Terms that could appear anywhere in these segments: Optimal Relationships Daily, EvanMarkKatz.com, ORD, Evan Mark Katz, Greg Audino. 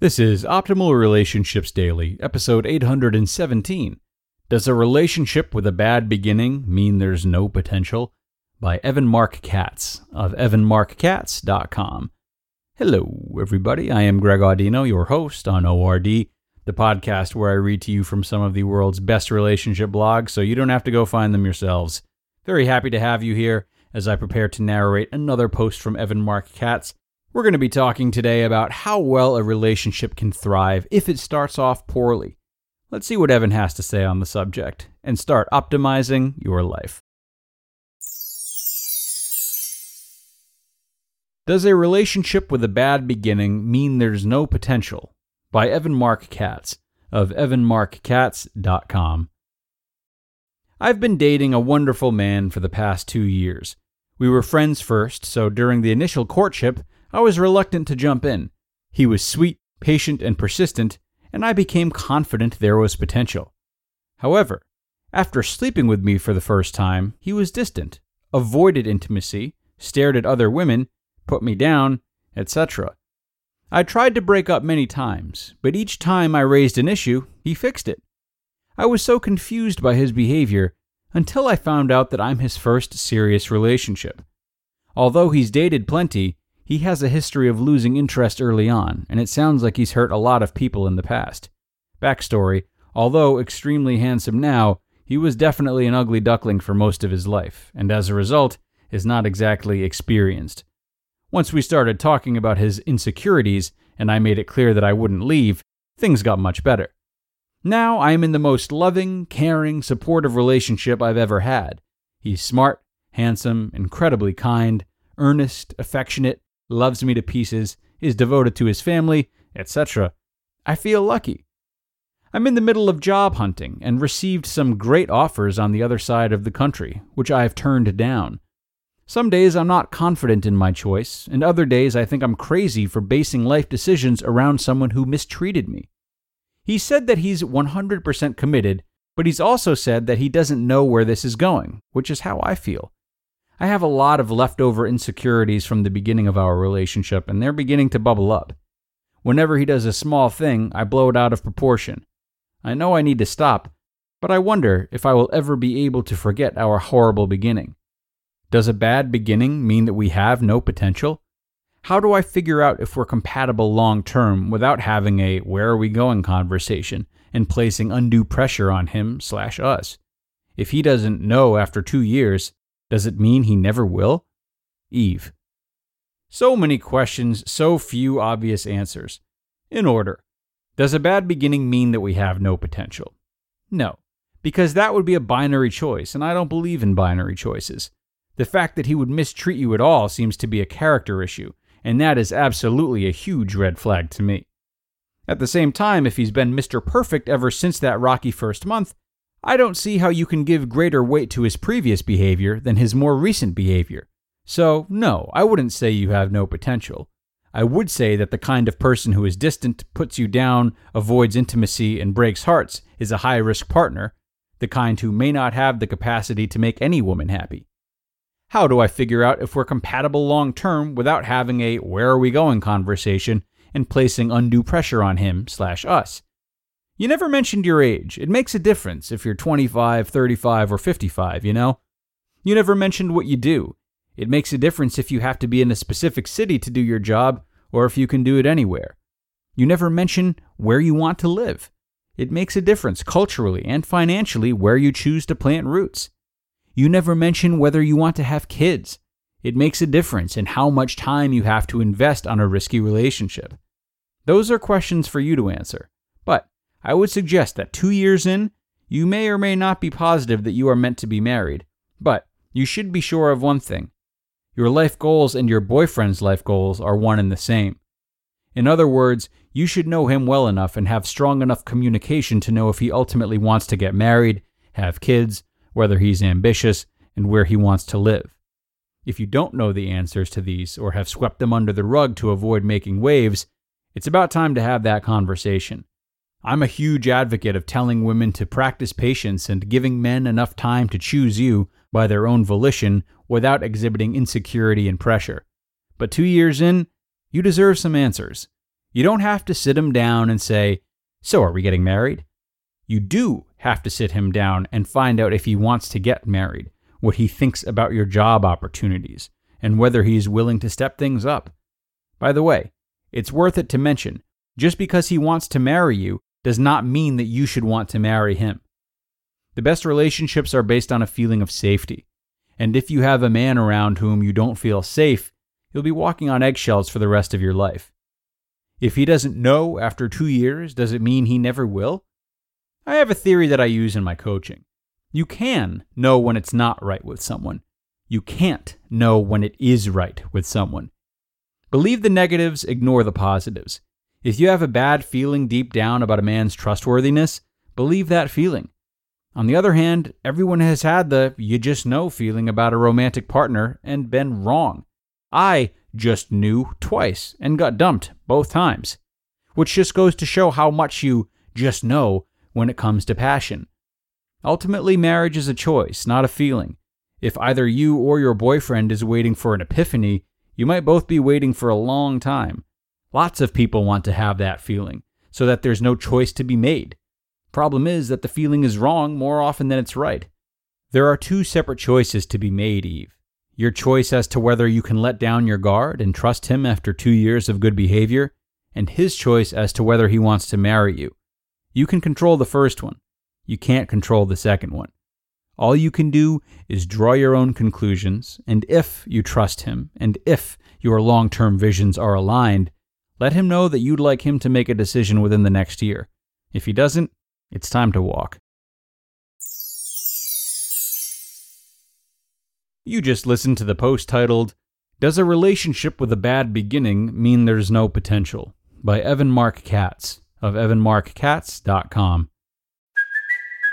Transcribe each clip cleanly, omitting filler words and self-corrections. This is Optimal Relationships Daily, episode 817. Does a relationship with a bad beginning mean there's no potential? By Evan Mark Katz of EvanMarkKatz.com. Hello, everybody. I am Greg Audino, your host on ORD, the podcast where I read to you from some of the world's best relationship blogs, so you don't have to go find them yourselves. Very happy to have you here as I prepare to narrate another post from Evan Mark Katz. We're going to be talking today about how well a relationship can thrive if it starts off poorly. Let's see what Evan has to say on the subject and start optimizing your life. Does a relationship with a bad beginning mean there's no potential? By Evan Mark Katz of EvanMarkKatz.com. I've been dating a wonderful man for the past 2 years. We were friends first, so during the initial courtship, I was reluctant to jump in. He was sweet, patient, and persistent, and I became confident there was potential. However, after sleeping with me for the first time, he was distant, avoided intimacy, stared at other women, put me down, etc. I tried to break up many times, but each time I raised an issue, he fixed it. I was so confused by his behavior until I found out that I'm his first serious relationship. Although he's dated plenty, he has a history of losing interest early on, and it sounds like he's hurt a lot of people in the past. Backstory, although extremely handsome now, he was definitely an ugly duckling for most of his life, and as a result, is not exactly experienced. Once we started talking about his insecurities, and I made it clear that I wouldn't leave, things got much better. Now I am in the most loving, caring, supportive relationship I've ever had. He's smart, handsome, incredibly kind, earnest, affectionate, loves me to pieces, is devoted to his family, etc. I feel lucky. I'm in the middle of job hunting and received some great offers on the other side of the country, which I have turned down. Some days I'm not confident in my choice, and other days I think I'm crazy for basing life decisions around someone who mistreated me. He said that he's 100% committed, but he's also said that he doesn't know where this is going, which is how I feel. I have a lot of leftover insecurities from the beginning of our relationship, and they're beginning to bubble up. Whenever he does a small thing, I blow it out of proportion. I know I need to stop, but I wonder if I will ever be able to forget our horrible beginning. Does a bad beginning mean that we have no potential? How do I figure out if we're compatible long-term without having a where-are-we-going conversation and placing undue pressure on him/us? If he doesn't know after 2 years, does it mean he never will? Eve. So many questions, so few obvious answers. In order, does a bad beginning mean that we have no potential? No, because that would be a binary choice, and I don't believe in binary choices. The fact that he would mistreat you at all seems to be a character issue, and that is absolutely a huge red flag to me. At the same time, if he's been Mr. Perfect ever since that rocky first month, I don't see how you can give greater weight to his previous behavior than his more recent behavior. So, no, I wouldn't say you have no potential. I would say that the kind of person who is distant, puts you down, avoids intimacy, and breaks hearts is a high-risk partner, the kind who may not have the capacity to make any woman happy. How do I figure out if we're compatible long-term without having a where-are-we-going conversation and placing undue pressure on him/us? You never mentioned your age. It makes a difference if you're 25, 35, or 55, you know? You never mentioned what you do. It makes a difference if you have to be in a specific city to do your job or if you can do it anywhere. You never mention where you want to live. It makes a difference culturally and financially where you choose to plant roots. You never mention whether you want to have kids. It makes a difference in how much time you have to invest on a risky relationship. Those are questions for you to answer. But I would suggest that 2 years in, you may or may not be positive that you are meant to be married, but you should be sure of one thing. Your life goals and your boyfriend's life goals are one and the same. In other words, you should know him well enough and have strong enough communication to know if he ultimately wants to get married, have kids, whether he's ambitious, and where he wants to live. If you don't know the answers to these or have swept them under the rug to avoid making waves, it's about time to have that conversation. I'm a huge advocate of telling women to practice patience and giving men enough time to choose you by their own volition without exhibiting insecurity and pressure. But 2 years in, you deserve some answers. You don't have to sit him down and say, "So are we getting married?" You do have to sit him down and find out if he wants to get married, what he thinks about your job opportunities, and whether he is willing to step things up. By the way, it's worth it to mention, just because he wants to marry you does not mean that you should want to marry him. The best relationships are based on a feeling of safety. And if you have a man around whom you don't feel safe, you'll be walking on eggshells for the rest of your life. If he doesn't know after 2 years, does it mean he never will? I have a theory that I use in my coaching. You can know when it's not right with someone. You can't know when it is right with someone. Believe the negatives, ignore the positives. If you have a bad feeling deep down about a man's trustworthiness, believe that feeling. On the other hand, everyone has had the you just know feeling about a romantic partner and been wrong. I just knew twice and got dumped both times, which just goes to show how much you just know when it comes to passion. Ultimately, marriage is a choice, not a feeling. If either you or your boyfriend is waiting for an epiphany, you might both be waiting for a long time. Lots of people want to have that feeling, so that there's no choice to be made. Problem is that the feeling is wrong more often than it's right. There are two separate choices to be made, Eve. Your choice as to whether you can let down your guard and trust him after 2 years of good behavior, and his choice as to whether he wants to marry you. You can control the first one. You can't control the second one. All you can do is draw your own conclusions, and if you trust him, and if your long-term visions are aligned, let him know that you'd like him to make a decision within the next year. If he doesn't, it's time to walk. You just listened to the post titled, "Does a Relationship with a Bad Beginning Mean There's No Potential?" by Evan Mark Katz of EvanMarkKatz.com.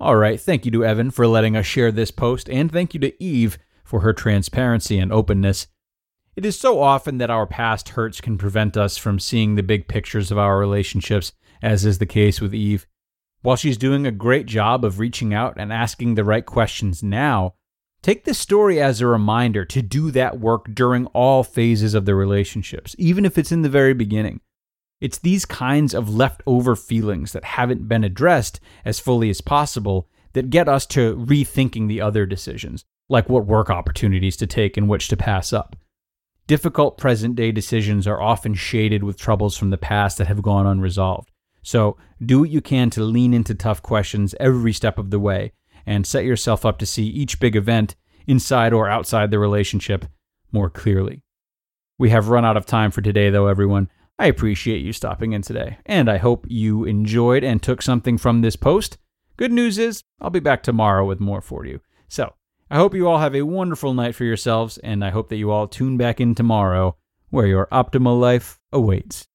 All right, thank you to Evan for letting us share this post, and thank you to Eve for her transparency and openness. It is so often that our past hurts can prevent us from seeing the big pictures of our relationships, as is the case with Eve. While she's doing a great job of reaching out and asking the right questions now, take this story as a reminder to do that work during all phases of the relationships, even if it's in the very beginning. It's these kinds of leftover feelings that haven't been addressed as fully as possible that get us to rethinking the other decisions, like what work opportunities to take and which to pass up. Difficult present-day decisions are often shaded with troubles from the past that have gone unresolved. So do what you can to lean into tough questions every step of the way and set yourself up to see each big event, inside or outside the relationship, more clearly. We have run out of time for today, though, everyone. I appreciate you stopping in today, and I hope you enjoyed and took something from this post. Good news is, I'll be back tomorrow with more for you. So, I hope you all have a wonderful night for yourselves, and I hope that you all tune back in tomorrow, where your optimal life awaits.